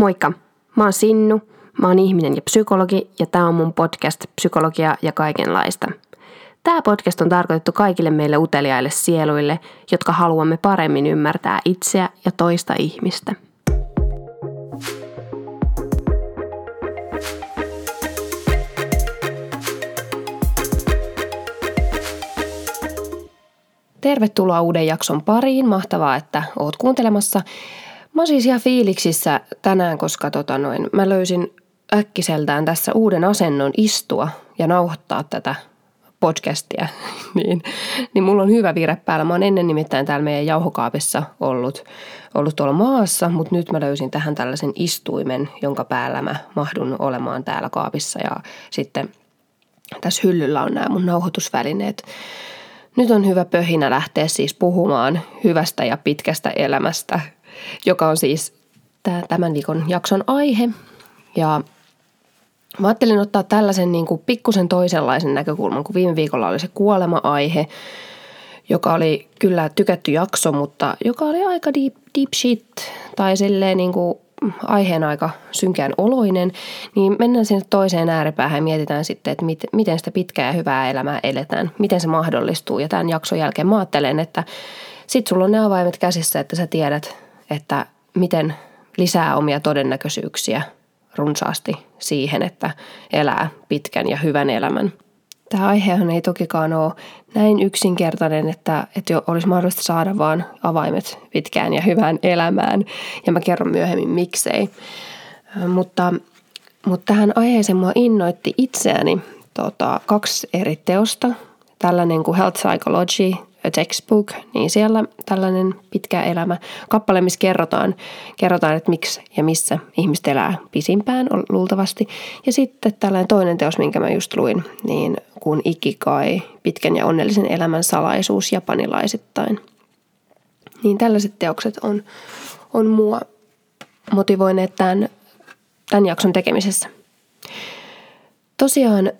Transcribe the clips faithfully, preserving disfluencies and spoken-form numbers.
Moikka, mä oon Sinnu, mä oon ihminen ja psykologi ja tää on mun podcast Psykologia ja kaikenlaista. Tää podcast on tarkoitettu kaikille meille uteliaille sieluille, jotka haluamme paremmin ymmärtää itseä ja toista ihmistä. Tervetuloa uuden jakson pariin. Mahtavaa, että oot kuuntelemassa. Mä oon siis ihan fiiliksissä tänään, koska tota noin, mä löysin äkkiseltään tässä uuden asennon istua ja nauhoittaa tätä podcastia. niin, niin mulla on hyvä vire päällä. Mä oon ennen nimittäin täällä meidän jauhokaapissa ollut, ollut tuolla maassa, mutta nyt mä löysin tähän tällaisen istuimen, jonka päällä mä mahdun olemaan täällä kaapissa. Ja sitten tässä hyllyllä on nämä mun nauhoitusvälineet. Nyt on hyvä pöhinä lähteä siis puhumaan hyvästä ja pitkästä elämästä, joka on siis tämän viikon jakson aihe. Ja mä ajattelin ottaa tällaisen niin kuin pikkusen toisenlaisen näkökulman, kun viime viikolla oli se kuolema-aihe, joka oli kyllä tykätty jakso, mutta joka oli aika deep, deep shit tai silleen niin kuin aiheen aika synkään oloinen, niin mennään sinne toiseen ääripäähän ja mietitään sitten, että mit, miten sitä pitkää ja hyvää elämää eletään, miten se mahdollistuu. Ja tämän jakson jälkeen mä ajattelen, että sit sulla on ne avaimet käsissä, että sä tiedät, että miten lisää omia todennäköisyyksiä runsaasti siihen, että elää pitkän ja hyvän elämän. Tämä aihehan ei tokikaan ole näin yksinkertainen, että, että jo olisi mahdollista saada vaan avaimet pitkään ja hyvään elämään. Ja mä kerron myöhemmin miksei. Mutta, mutta tähän aiheeseen mua innoitti itseäni tota, kaksi eri teosta. Tällainen kuin Health Psychology, a textbook, niin siellä tällainen pitkä elämä. Kappale, missä kerrotaan, kerrotaan, että miksi ja missä ihmiset elää pisimpään luultavasti. Ja sitten tällainen toinen teos, minkä mä just luin, niin kuin ikigai, pitkän ja onnellisen elämän salaisuus japanilaisittain. Niin tällaiset teokset on, on mua motivoineet tämän, tämän jakson tekemisessä. Tosiaan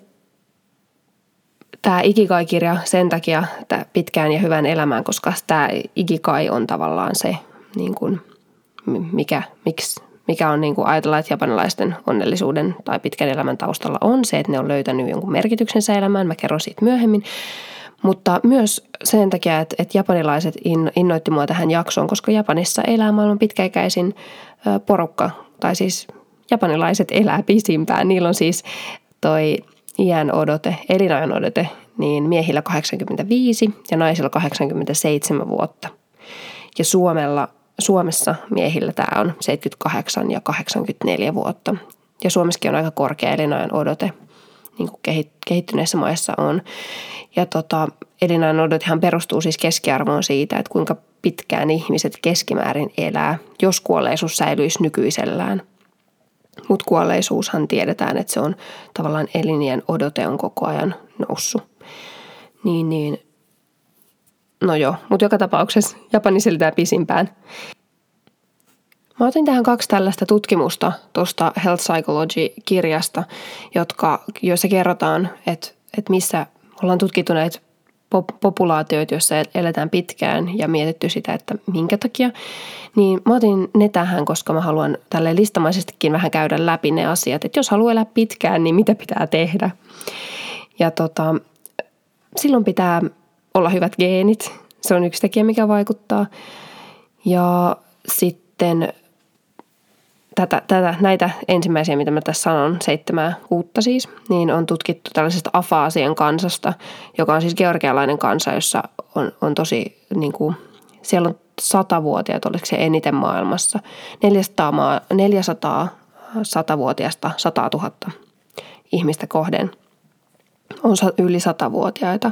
tämä ikigai-kirja sen takia tämä pitkään ja hyvän elämään, koska tämä ikigai on tavallaan se, niin kuin, mikä, miksi, mikä on niin kuin ajatellaan, että japanilaisten onnellisuuden tai pitkän elämän taustalla on se, että ne on löytänyt jonkun merkityksensä elämään. Mä kerron siitä myöhemmin. Mutta myös sen takia, että, että japanilaiset innoitti mua tähän jaksoon, koska Japanissa elää maailman pitkäikäisin porukka. Tai siis japanilaiset elää pisimpään. Niillä on siis toi iän odote, elinajan odote, niin miehillä kahdeksankymmentäviisi ja naisilla kahdeksankymmentäseitsemän vuotta. Ja Suomella, Suomessa miehillä tämä on seitsemänkymmentäkahdeksan ja kahdeksankymmentäneljä vuotta. Ja Suomessakin on aika korkea elinajan odote, niin kuin kehittyneissä maissa on. Ja tota, elinajan odotehan perustuu siis keskiarvoon siitä, että kuinka pitkään ihmiset keskimäärin elää, jos kuolleisuus säilyisi nykyisellään. Mutta kuolleisuushan tiedetään, että se on tavallaan elinien odote on koko ajan noussut. Niin, niin. No joo, mutta joka tapauksessa Japani selitää pisimpään. Mä otin tähän kaksi tällaista tutkimusta tuosta Health Psychology-kirjasta, jotka, joissa kerrotaan, että, että missä ollaan tutkittu näitä populaatioita, joissa eletään pitkään ja mietitty sitä, että minkä takia, niin mä otin ne tähän, koska mä haluan tälleen listamaisestikin vähän käydä läpi ne asiat, että jos haluaa elää pitkään, niin mitä pitää tehdä. Ja tota, silloin pitää olla hyvät geenit, se on yksi tekijä, mikä vaikuttaa. Ja sitten tätä, tätä, näitä ensimmäisiä, mitä mä tässä sanon, seitsemää kuutta siis, niin on tutkittu tällaisesta Abhaasien kansasta, joka on siis georgialainen kansa, jossa on, on tosi, niin kuin, siellä on satavuotiaat, oliko se eniten maailmassa, neljäsataa satavuotiaasta satatuhatta ihmistä kohden on yli satavuotiaita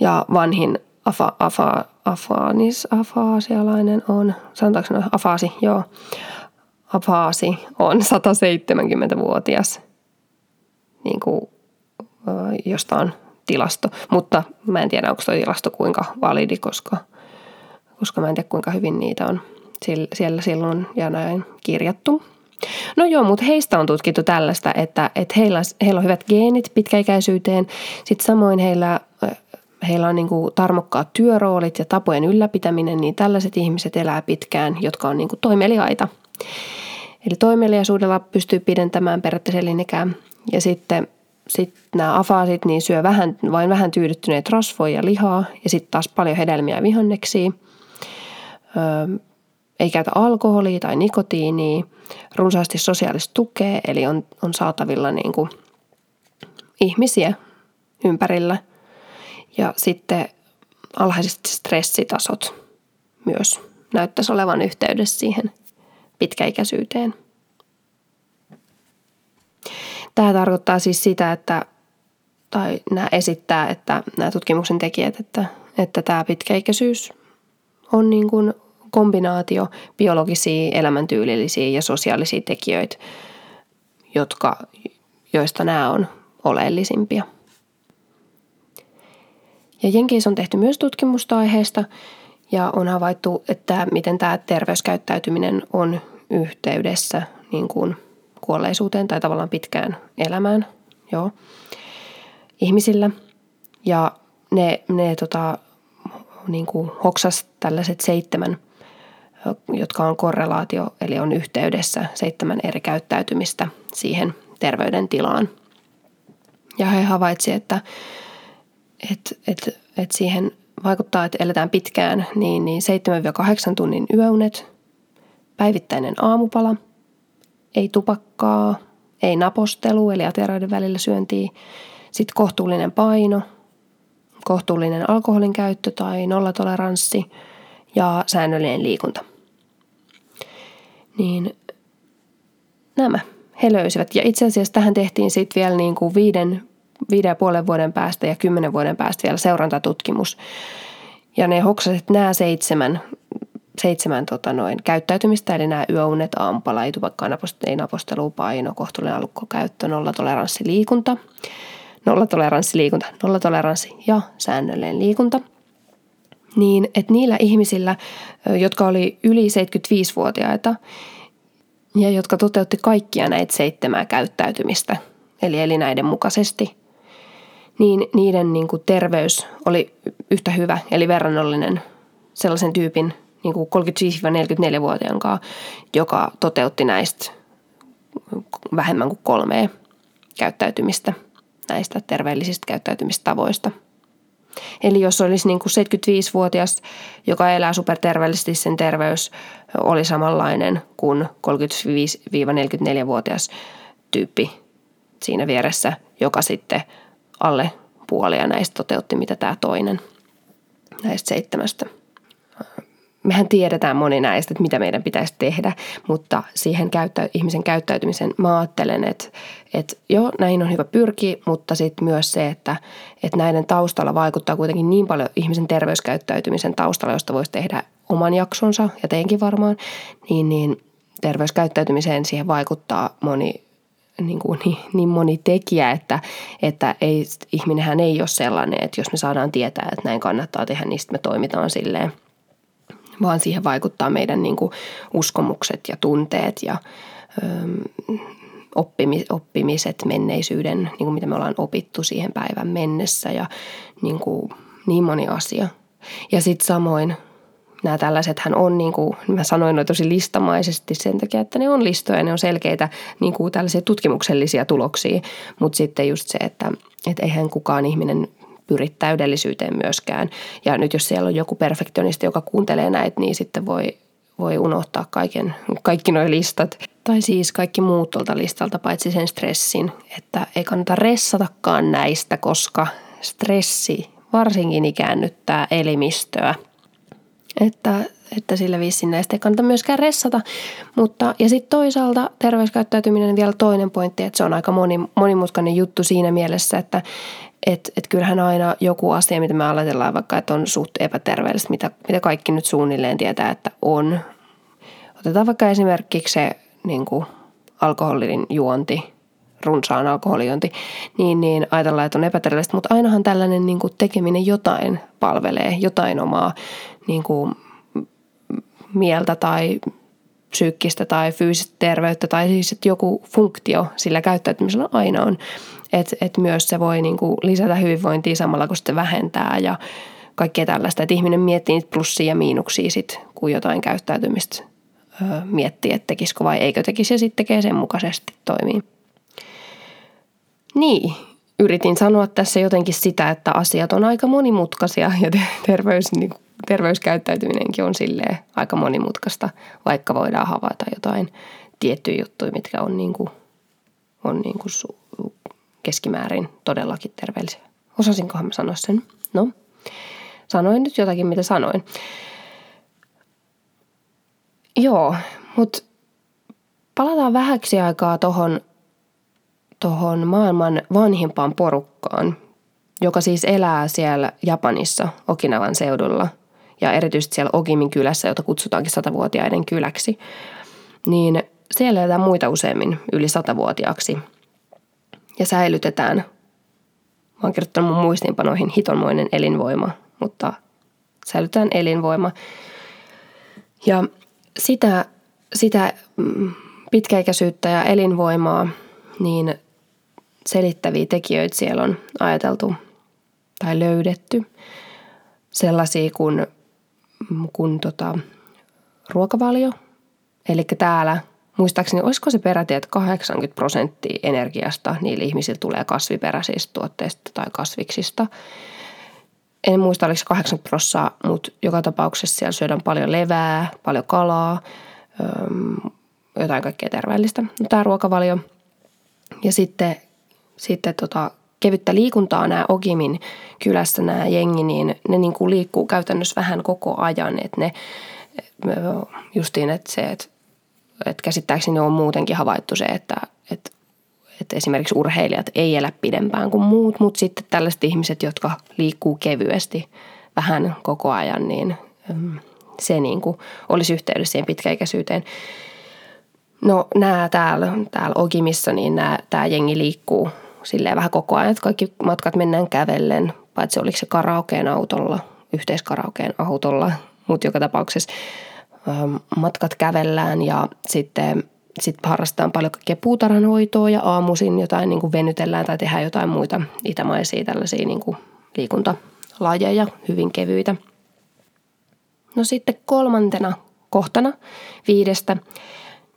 ja vanhin Afa, afa, afaanis, afaasialainen on, sanotaanko sanoa, Abhaasi, joo. Abhaasi on sataseitsemänkymmentävuotias, niin kuin, josta on tilasto. Mutta mä en tiedä, onko tuo tilasto kuinka validi, koska, koska mä en tiedä, kuinka hyvin niitä on siellä silloin ja näin kirjattu. No joo, mutta heistä on tutkittu tällaista, että, että heillä, heillä on hyvät geenit pitkäikäisyyteen, sitten samoin heillä... Heillä on niin kuin tarmokkaat työroolit ja tapojen ylläpitäminen, niin tällaiset ihmiset elää pitkään, jotka on niin kuin toimeliaita. Eli toimeliaisuudella pystyy pidentämään periaatteessa elinikää. Ja sitten sit nämä afaasit niin syö vähän, vain vähän tyydyttyneet rasvoja ja lihaa ja sitten taas paljon hedelmiä ja vihanneksia. Öö, ei käytä alkoholia tai nikotiinia, runsaasti sosiaalista tukea, eli on, on saatavilla niin kuin ihmisiä ympärillä. Ja sitten alhaiset stressitasot myös näyttäisi olevan yhteydessä siihen pitkäikäisyyteen. Tämä tarkoittaa siis sitä, että, tai nämä esittää, että nämä tutkimuksen tekijät, että, että tämä pitkäikäisyys on niin kuin kombinaatio biologisia, elämäntyylillisiä ja sosiaalisia tekijöitä, jotka, joista nämä on oleellisimpia. Ja Jenkeissä on tehty myös tutkimusta aiheesta ja on havaittu, että miten tämä terveyskäyttäytyminen on yhteydessä niin kuin kuolleisuuteen tai tavallaan pitkään elämään joo, ihmisillä. Ja ne, ne tota, niin kuin hoksas tällaiset seitsemän, jotka on korrelaatio, eli on yhteydessä seitsemän eri käyttäytymistä siihen terveydentilaan. Ja he havaitsivat, että Et, et, et siihen vaikuttaa, että eletään pitkään, niin, niin seitsemästä kahdeksaan tunnin yöunet, päivittäinen aamupala, ei tupakkaa, ei napostelu, eli aterioiden välillä syöntiä, sitten kohtuullinen paino, kohtuullinen alkoholin käyttö tai nollatoleranssi ja säännöllinen liikunta. Niin nämä he löysivät. Ja itse asiassa tähän tehtiin sitten vielä niin kuin viiden viiden ja puolen vuoden päästä ja kymmenen vuoden päästä vielä seurantatutkimus. Ja ne hoksasivat nämä seitsemän, seitsemän tota noin, käyttäytymistä, eli nämä yöunet, aamupala, ei tupakka, ei napostelu, paino, kohtuullinen alkoholkäyttö, nollatoleranssiliikunta, nollatoleranssiliikunta, nollatoleranssi ja säännöllinen liikunta. Niin, että niillä ihmisillä, jotka oli yli seitsemänkymmentäviisivuotiaita ja jotka toteutti kaikkia näitä seitsemää käyttäytymistä, eli eli näiden mukaisesti, niin niiden niin kuin terveys oli yhtä hyvä, eli verrannollinen sellaisen tyypin niin kuin kolmekymmentäviisi neljäkymmentäneljä-vuotiaan kanssa, joka toteutti näistä vähemmän kuin kolmea käyttäytymistä, näistä terveellisistä käyttäytymistavoista. Eli jos olisi niin kuin seitsemänkymmentäviisivuotias, joka elää superterveellisesti, sen terveys oli samanlainen kuin kolmekymmentäviisi neljäkymmentäneljä-vuotias tyyppi siinä vieressä, joka sitten alle puolia näistä toteutti, mitä tämä toinen näistä seitsemästä. Mehän tiedetään moni näistä, että mitä meidän pitäisi tehdä, mutta siihen käyttä, ihmisen käyttäytymisen mä ajattelen, että, että joo, näihin on hyvä pyrkiä, mutta sitten myös se, että, että näiden taustalla vaikuttaa kuitenkin niin paljon ihmisen terveyskäyttäytymisen taustalla, josta voisi tehdä oman jaksonsa, ja teinkin varmaan, niin, niin terveyskäyttäytymiseen siihen vaikuttaa moni Niin, kuin niin, niin moni tekijä, että, että ei, ihminenhän ei ole sellainen, että jos me saadaan tietää, että näin kannattaa tehdä, niin sitten me toimitaan silleen. Vaan siihen vaikuttaa meidän niin kuin uskomukset ja tunteet ja öö, oppimis, oppimiset menneisyyden, niin kuin mitä me ollaan opittu siihen päivän mennessä ja niin, kuin, niin moni asia. Ja sitten samoin nämä tällaisethän on, niin kuin mä sanoin noin tosi listamaisesti sen takia, että ne on listoja, ne on selkeitä niin kuin tällaisia tutkimuksellisia tuloksia, mutta sitten just se, että et eihän kukaan ihminen pyri täydellisyyteen myöskään. Ja nyt jos siellä on joku perfektionisti, joka kuuntelee näitä, niin sitten voi, voi unohtaa kaiken, kaikki nuo listat. Tai siis kaikki muut tuolta listalta, paitsi sen stressin, että ei kannata ressatakaan näistä, koska stressi varsinkin ikäännyttää elimistöä. Että, että sillä vissiin näistä ei kannata myöskään ressata. Mutta, ja sitten toisaalta terveyskäyttäytyminen on vielä toinen pointti, että se on aika moni, monimutkainen juttu siinä mielessä, että et, et kyllähän aina joku asia, mitä me ajatellaan vaikka, että on suht epäterveellistä, mitä, mitä kaikki nyt suunnilleen tietää, että on. Otetaan vaikka esimerkiksi se niin kuin alkoholin juonti, runsaan alkoholijuonti, niin, niin ajatellaan, että on epäterveellistä, mutta ainahan tällainen niin kuin tekeminen jotain palvelee, jotain omaa niin kuin mieltä tai psyykkistä tai fyysistä terveyttä tai siis, että joku funktio sillä käyttäytymisellä aina on. Että et myös se voi niin kuin lisätä hyvinvointia samalla, kun se vähentää ja kaikkea tällaista. Että ihminen miettii niitä plussia ja miinuksia sit, kun jotain käyttäytymistä miettii, että tekisikö vai eikö tekisi, ja sitten tekee sen mukaisesti toimii. Niin, yritin sanoa tässä jotenkin sitä, että asiat on aika monimutkaisia ja terveys, niin kuin, terveyskäyttäytyminenkin on silleen aika monimutkaista, vaikka voidaan havaita jotain tiettyjä juttuja, mitkä on, niin kuin, on niin kuin su- keskimäärin todellakin terveellisiä. Osasinkohan mä sanoa sen? No, sanoin nyt jotakin, mitä sanoin. Joo, mutta palataan vähäksi aikaa tohon, tohon maailman vanhimpaan porukkaan, joka siis elää siellä Japanissa, Okinawan seudulla ja erityisesti siellä Ogimin kylässä, jota kutsutaankin satavuotiaiden kyläksi, niin siellä eletään muita useammin yli satavuotiaaksi ja säilytetään, mä oon kirjoittanut mun muistiinpanoihin, hitonmoinen elinvoima, mutta säilytetään elinvoima ja Sitä, sitä pitkäikäisyyttä ja elinvoimaa niin selittäviä tekijöitä siellä on ajateltu tai löydetty. Sellaisia kuin, kuin tota, ruokavalio. Eli täällä, muistaakseni, olisiko se peräti, että kahdeksankymmentä prosenttia energiasta niillä ihmisillä tulee kasviperäisistä tuotteista tai kasviksista. En muista, oliko se kahdeksankymmentä prosenttia, mutta joka tapauksessa siellä syödään paljon levää, paljon kalaa, jotain kaikkea terveellistä. No, tämä ruokavalio. Ja sitten, sitten tota, kevyttä liikuntaa nämä Ogimin kylässä nämä jengi, niin ne niin kuin liikkuu käytännössä vähän koko ajan. Että ne justiin, että se, että, että käsittääkseni on muutenkin havaittu se, että, että Että esimerkiksi urheilijat ei elä pidempään kuin muut, mutta sitten tällaiset ihmiset, jotka liikkuu kevyesti vähän koko ajan, niin se niin kuin olisi yhteydessä siihen pitkäikäisyyteen. No nämä täällä, täällä Ogimissa, niin nämä, tämä jengi liikkuu silleen vähän koko ajan, että kaikki matkat mennään kävellen, paitsi oliko se karaokeen autolla, yhteiskaraokeen autolla, mutta joka tapauksessa matkat kävellään ja sitten... Sitten harrastetaan paljon kaikkea puutarhanhoitoa ja aamuisin jotain niin kuin venytellään tai tehdään jotain muita itämaisia tällaisia niin kuin liikuntalajeja, hyvin kevyitä. No sitten kolmantena kohtana viidestä,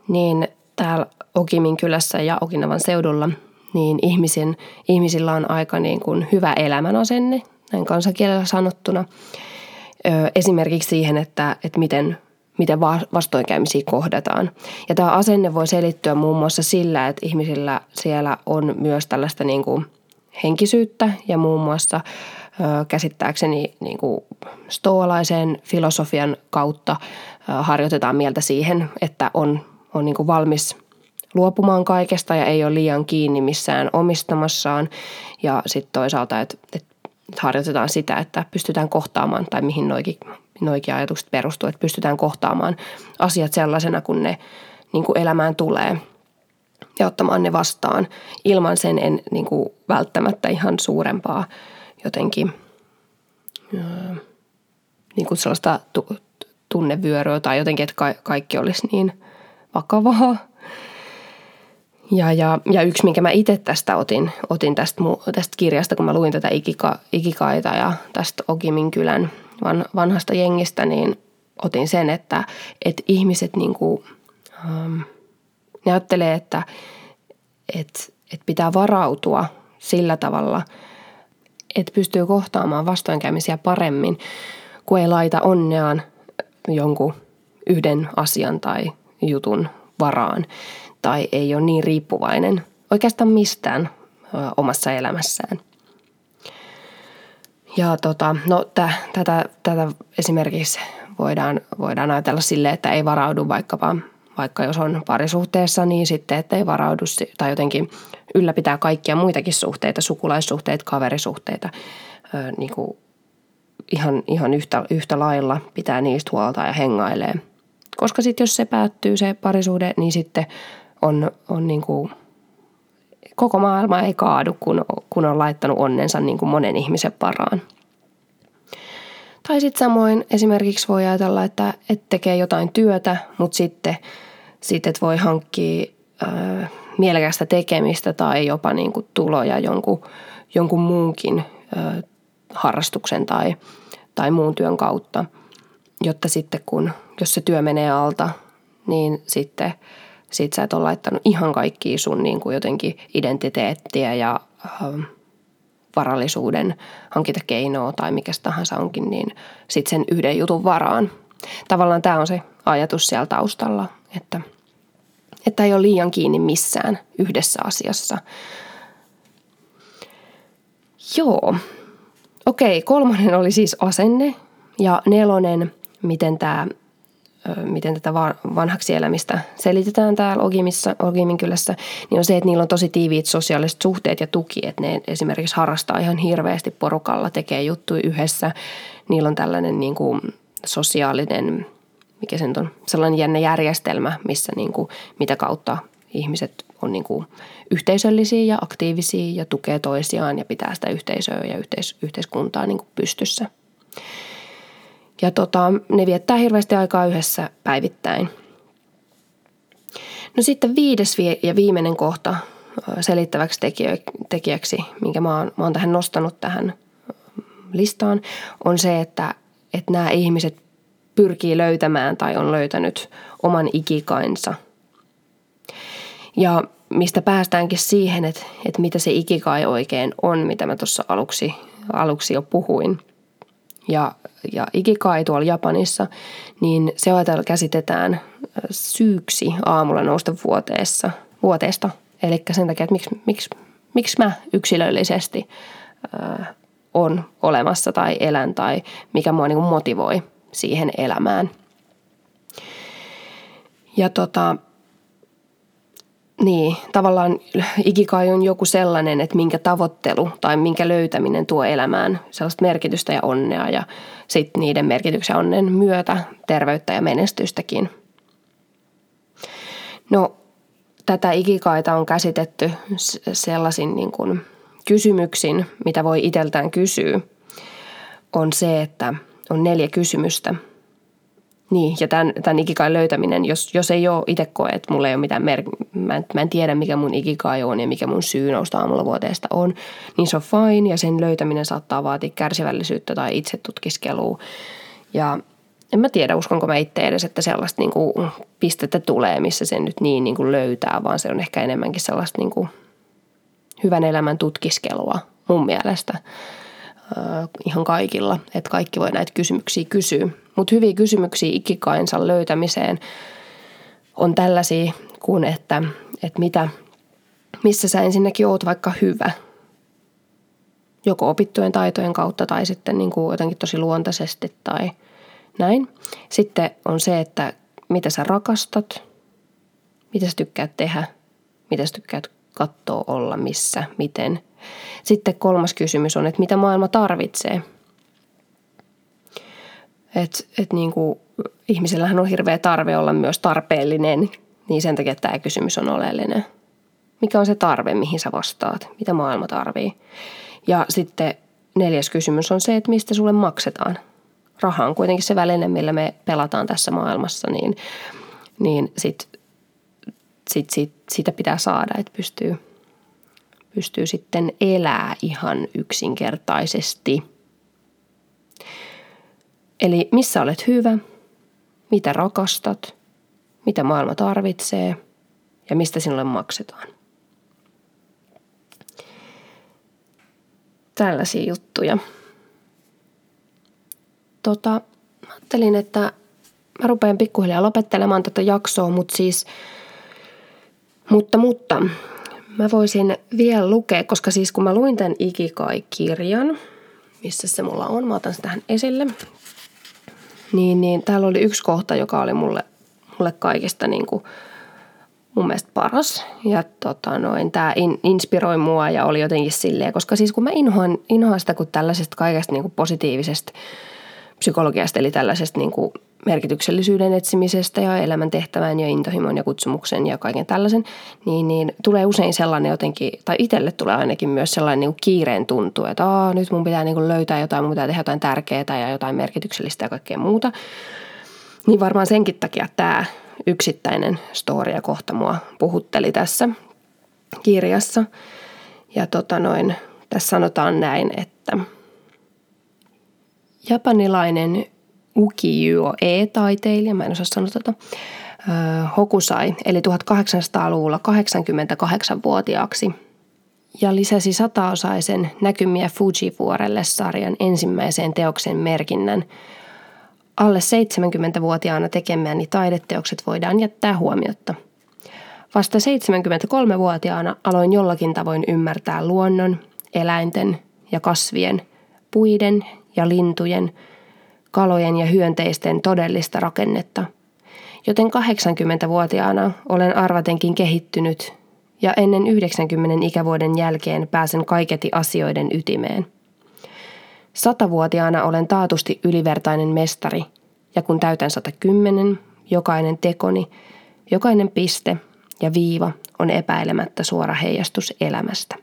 niin täällä Ogimin kylässä ja Okinawan seudulla, niin ihmisin, ihmisillä on aika niin kuin hyvä elämänasenne, näin kansankielellä sanottuna, esimerkiksi siihen, että, että miten... miten vastoinkäymisiä kohdataan. Ja tämä asenne voi selittyä muun muassa sillä, että ihmisillä siellä on myös tällaista niin kuin henkisyyttä ja muun muassa ö, käsittääkseni niin kuin stoalaisen filosofian kautta ö, harjoitetaan mieltä siihen, että on, on niin kuin valmis luopumaan kaikesta ja ei ole liian kiinni missään omistamassaan ja sitten toisaalta, että, että harjoitetaan sitä, että pystytään kohtaamaan tai mihin noikin Noikin ajatukset perustuu, että pystytään kohtaamaan asiat sellaisena, kun ne niin kuin elämään tulee ja ottamaan ne vastaan ilman sen en, niin kuin välttämättä ihan suurempaa jotenkin niin kuin sellaista tu- tunnevyöryä tai jotenkin, että ka- kaikki olisi niin vakavaa. Ja, ja, ja yksi, minkä mä itse tästä otin, otin tästä, tästä kirjasta, kun mä luin tätä ikiga, ikigaita ja tästä Ogimin kylän vanhasta jengistä, niin otin sen, että, että ihmiset niin kuin, ähm, ne ajattelee, että et, et pitää varautua sillä tavalla, että pystyy kohtaamaan vastoinkäymisiä paremmin, kun ei laita onneaan jonkun yhden asian tai jutun varaan tai ei ole niin riippuvainen oikeastaan mistään äh, omassa elämässään. Ja tota, no tä, tätä, tätä esimerkiksi voidaan, voidaan ajatella silleen, että ei varaudu vaikkapa, vaikka jos on parisuhteessa, niin sitten, että ei varaudu tai jotenkin ylläpitää kaikkia muitakin suhteita, sukulaissuhteita, kaverisuhteita, ö, niin kuin ihan, ihan yhtä, yhtä lailla pitää niistä huolta ja hengailee. Koska sitten jos se päättyy se parisuhde, niin sitten on, on niin kuin... Koko maailma ei kaadu, kun, kun on laittanut onnensa niin kuin monen ihmisen varaan. Tai sitten samoin esimerkiksi voi ajatella, että, että tekee jotain työtä, mutta sitten, sitten voi hankkia äh, mielekästä tekemistä tai jopa niin kuin tuloja jonkun, jonkun muunkin äh, harrastuksen tai, tai muun työn kautta, jotta sitten kun, jos se työ menee alta, niin sitten sit sä et ole laittanut ihan kaikkia sun niin kuin jotenkin identiteettiä ja ähm, varallisuuden hankintakeinoa tai mikä tahansa onkin, niin sitten sen yhden jutun varaan. Tavallaan tämä on se ajatus siellä taustalla, että, että ei ole liian kiinni missään yhdessä asiassa. Joo. Okei, kolmonen oli siis asenne ja nelonen, miten, tää, miten tätä vanhaksi elämistä selitetään täällä Ogimissa, Ogimin kylässä, niin on se, että niillä on tosi tiiviit sosiaaliset suhteet ja tuki, että ne esimerkiksi harrastaa ihan hirveästi porukalla, tekee juttuja yhdessä. Niillä on tällainen niin kuin sosiaalinen, mikä se nyt on, sellainen jännä järjestelmä, missä niin kuin, mitä kautta ihmiset on niin kuin yhteisöllisiä ja aktiivisia ja tukee toisiaan ja pitää sitä yhteisöä ja yhteis- yhteiskuntaa niin kuin pystyssä. Ja tota, ne viettää hirveästi aikaa yhdessä päivittäin. No sitten viides ja viimeinen kohta selittäväksi tekijäksi, minkä mä oon, mä oon tähän nostanut tähän listaan, on se, että, että nämä ihmiset pyrkii löytämään tai on löytänyt oman ikigainsa. Ja mistä päästäänkin siihen, että, että mitä se ikigai oikein on, mitä mä tuossa aluksi, aluksi jo puhuin. Ja, ja ikigai tuolla Japanissa, niin se käsitetään syyksi aamulla nousta vuoteessa, vuoteesta. Eli sen takia, että miksi, miksi, miksi mä yksilöllisesti äh, on olemassa tai elän tai mikä mua niin kuin motivoi siihen elämään. Ja tota... Niin, tavallaan ikigai on joku sellainen, että minkä tavoittelu tai minkä löytäminen tuo elämään sellaista merkitystä ja onnea ja sitten niiden merkityksen onnen myötä terveyttä ja menestystäkin. No, tätä ikigaita on käsitetty sellaisin niin kuin kysymyksin, mitä voi itseltään kysyä, on se, että on neljä kysymystä. Niin, ja tämän, tämän ikigain löytäminen, jos, jos ei ole itse koe, että mulla ei ole mitään mer- mä, en, mä en tiedä mikä mun ikigai on ja mikä mun syy nousta aamulla vuoteesta on, niin se on fine ja sen löytäminen saattaa vaatia kärsivällisyyttä tai itse tutkiskelua. Ja en mä tiedä, uskonko mä itse edes, että sellaista niin kuin pistettä tulee, missä sen nyt niin, niin kuin löytää, vaan se on ehkä enemmänkin sellaista niin kuin hyvän elämän tutkiskelua mun mielestä äh, ihan kaikilla, että kaikki voi näitä kysymyksiä kysyä. Mutta hyviä kysymyksiä ikigainsa löytämiseen on tällaisia kuin, että, että mitä, missä sä ensinnäkin oot vaikka hyvä. Joko opittujen taitojen kautta tai sitten niin kuin jotenkin tosi luontaisesti tai näin. Sitten on se, että mitä sä rakastat, mitä sä tykkäät tehdä, mitä sä tykkäät katsoa, olla, missä, miten. Sitten kolmas kysymys on, että mitä maailma tarvitsee. Että et niinku, ihmisellähän on hirveä tarve olla myös tarpeellinen, niin sen takia tämä kysymys on oleellinen. Mikä on se tarve, mihin sä vastaat? Mitä maailma tarvii? Ja sitten neljäs kysymys on se, että mistä sulle maksetaan. Raha on kuitenkin se väline, millä me pelataan tässä maailmassa, niin, niin sit, sit, sit, sitä pitää saada, että pystyy, pystyy sitten elää ihan yksinkertaisesti. Eli missä olet hyvä, mitä rakastat, mitä maailma tarvitsee ja mistä sinulle maksetaan. Tällaisia juttuja. Tota, mä ajattelin, että mä rupean pikkuhiljaa lopettelemaan tätä jaksoa, mutta siis, mutta, mutta mä voisin vielä lukea, koska siis kun mä luin tämän Ikigai-kirjan, missä se mulla on, mä otan sen tähän esille. Niin, niin täällä oli yksi kohta, joka oli mulle, mulle kaikista niin kuin mun mielestä paras. Ja tota noin, tää in, inspiroi mua ja oli jotenkin silleen, koska siis kun mä inhoan, inhoan sitä, kun tällaisesta kaikesta niin kuin positiivisesta psykologiasta, eli tällaisesta niin kuin merkityksellisyyden etsimisestä ja elämäntehtävän ja intohimon ja kutsumuksen ja kaiken tällaisen, niin, niin tulee usein sellainen jotenkin, tai itselle tulee ainakin myös sellainen niin kuin kiireen tuntu, että Aa, nyt mun pitää niin kuin löytää jotain, mun pitää tehdä jotain tärkeää ja jotain merkityksellistä ja kaikkea muuta. Niin varmaan senkin takia tämä yksittäinen story ja kohta mua puhutteli tässä kirjassa. Ja tota noin, tässä sanotaan näin, että japanilainen ukiyo-e-taiteilija, mä en osaa sanoa tätä, Hokusai, eli tuhatkahdeksansataaluvulla kahdeksankymmentäkahdeksanvuotiaaksi, ja lisäsi sataosaisen Näkymiä Fuji-vuorelle -sarjan ensimmäiseen teoksen merkinnän. Alle seitsemänkymmentävuotiaana tekemäni taideteokset voidaan jättää huomiotta. Vasta seitsemänkymmentäkolmevuotiaana aloin jollakin tavoin ymmärtää luonnon, eläinten ja kasvien, puiden ja lintujen, kalojen ja hyönteisten todellista rakennetta, joten kahdeksankymmentävuotiaana olen arvatenkin kehittynyt ja ennen yhdeksänkymmentä ikävuoden jälkeen pääsen kaiketi asioiden ytimeen. Satavuotiaana olen taatusti ylivertainen mestari, ja kun täytän satakymmenen, jokainen tekoni, jokainen piste ja viiva on epäilemättä suora heijastus elämästä.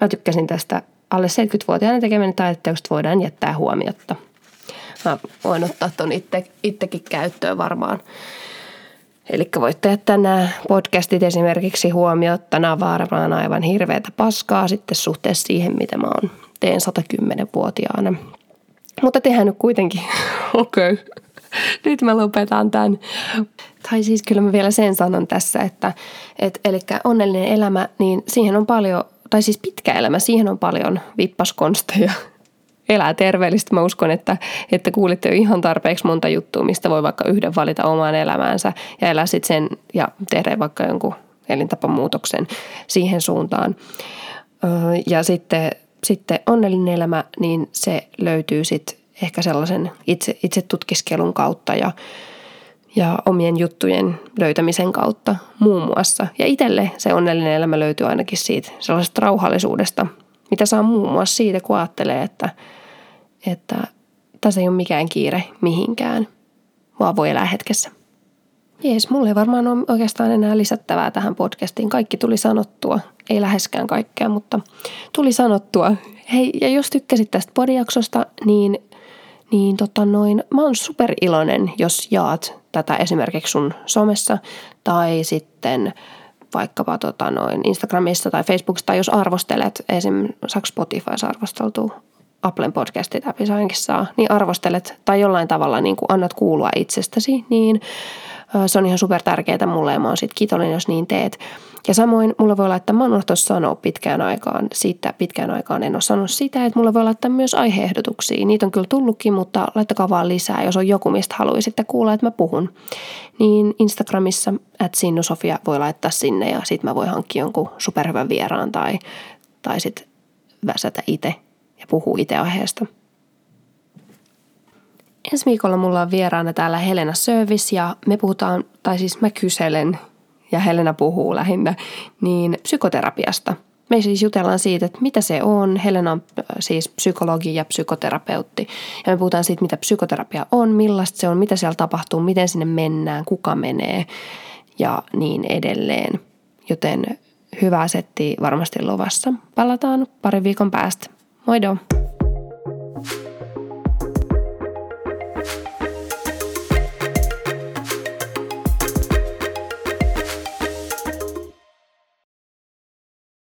Mä tykkäsin tästä alle seitsemänkymmentävuotiaana tekeminen taideteokset voidaan jättää huomiotta. Mä voin ottaa ton itte, itsekin käyttöön varmaan. Elikkä voitte jättää nämä podcastit esimerkiksi huomiotta. Nämä on varmaan aivan hirveätä paskaa sitten suhteessa siihen, mitä mä oon. Teen satakymmenvuotiaana. Mutta tehdään nyt kuitenkin. Okei. Okay. Nyt mä lopetan tämän. Tai siis kyllä mä vielä sen sanon tässä, että et, elikkä onnellinen elämä, niin siihen on paljon, tai siis pitkä elämä, siihen on paljon vippaskonsteja. Elää terveellistä. Mä uskon, että, että kuulitte jo ihan tarpeeksi monta juttua, mistä voi vaikka yhden valita omaan elämäänsä ja elää sitten sen ja tehdä vaikka jonkun elintapamuutoksen siihen suuntaan. Ja sitten, sitten onnellinen elämä, niin se löytyy sitten ehkä sellaisen itse, itse tutkiskelun kautta ja, ja omien juttujen löytämisen kautta muun muassa. Ja itselle se onnellinen elämä löytyy ainakin siitä sellaisesta rauhallisuudesta, mitä saa muun muassa siitä, kun ajattelee, että, että tässä ei ole mikään kiire mihinkään, vaan voi elää hetkessä. Jees, mulla ei varmaan ole oikeastaan enää lisättävää tähän podcastiin. Kaikki tuli sanottua, ei läheskään kaikkea, mutta tuli sanottua. Hei, ja jos tykkäsit tästä podijaksosta, niin, niin tota noin, mä oon superiloinen, jos jaat tätä esimerkiksi sun somessa tai sitten vaikkapa tota noin Instagramissa tai Facebookissa, tai jos arvostelet, esimerkiksi saako Spotifys arvosteltua, Applen podcastit appissa ainakin saa, niin arvostelet tai jollain tavalla niin kuin annat kuulua itsestäsi, niin se on ihan super tärkeää mulle ja mä oon siitä kiitollinen, jos niin teet. Ja samoin mulla voi laittaa, mä oon unohtanut sanoa pitkään aikaan, siitä pitkään aikaan en ole sanonut sitä, että mulla voi laittaa myös aiheehdotuksia. Niitä on kyllä tullutkin, mutta laittakaa vaan lisää, jos on joku, mistä haluaisitte kuulla, että mä puhun. Niin Instagramissa at sinnusofia voi laittaa sinne ja sit mä voin hankkia jonkun superhyvän vieraan tai, tai sit väsätä itse ja puhuu itse aiheesta. Ensi viikolla mulla on vieraana täällä Helena Service ja me puhutaan, tai siis mä kyselen ja Helena puhuu lähinnä, niin psykoterapiasta. Me siis jutellaan siitä, että mitä se on. Helena on siis psykologi ja psykoterapeutti. Ja me puhutaan siitä, mitä psykoterapia on, millaista se on, mitä siellä tapahtuu, miten sinne mennään, kuka menee ja niin edelleen. Joten hyvää settiä varmasti luvassa. Palataan parin viikon päästä. Moido!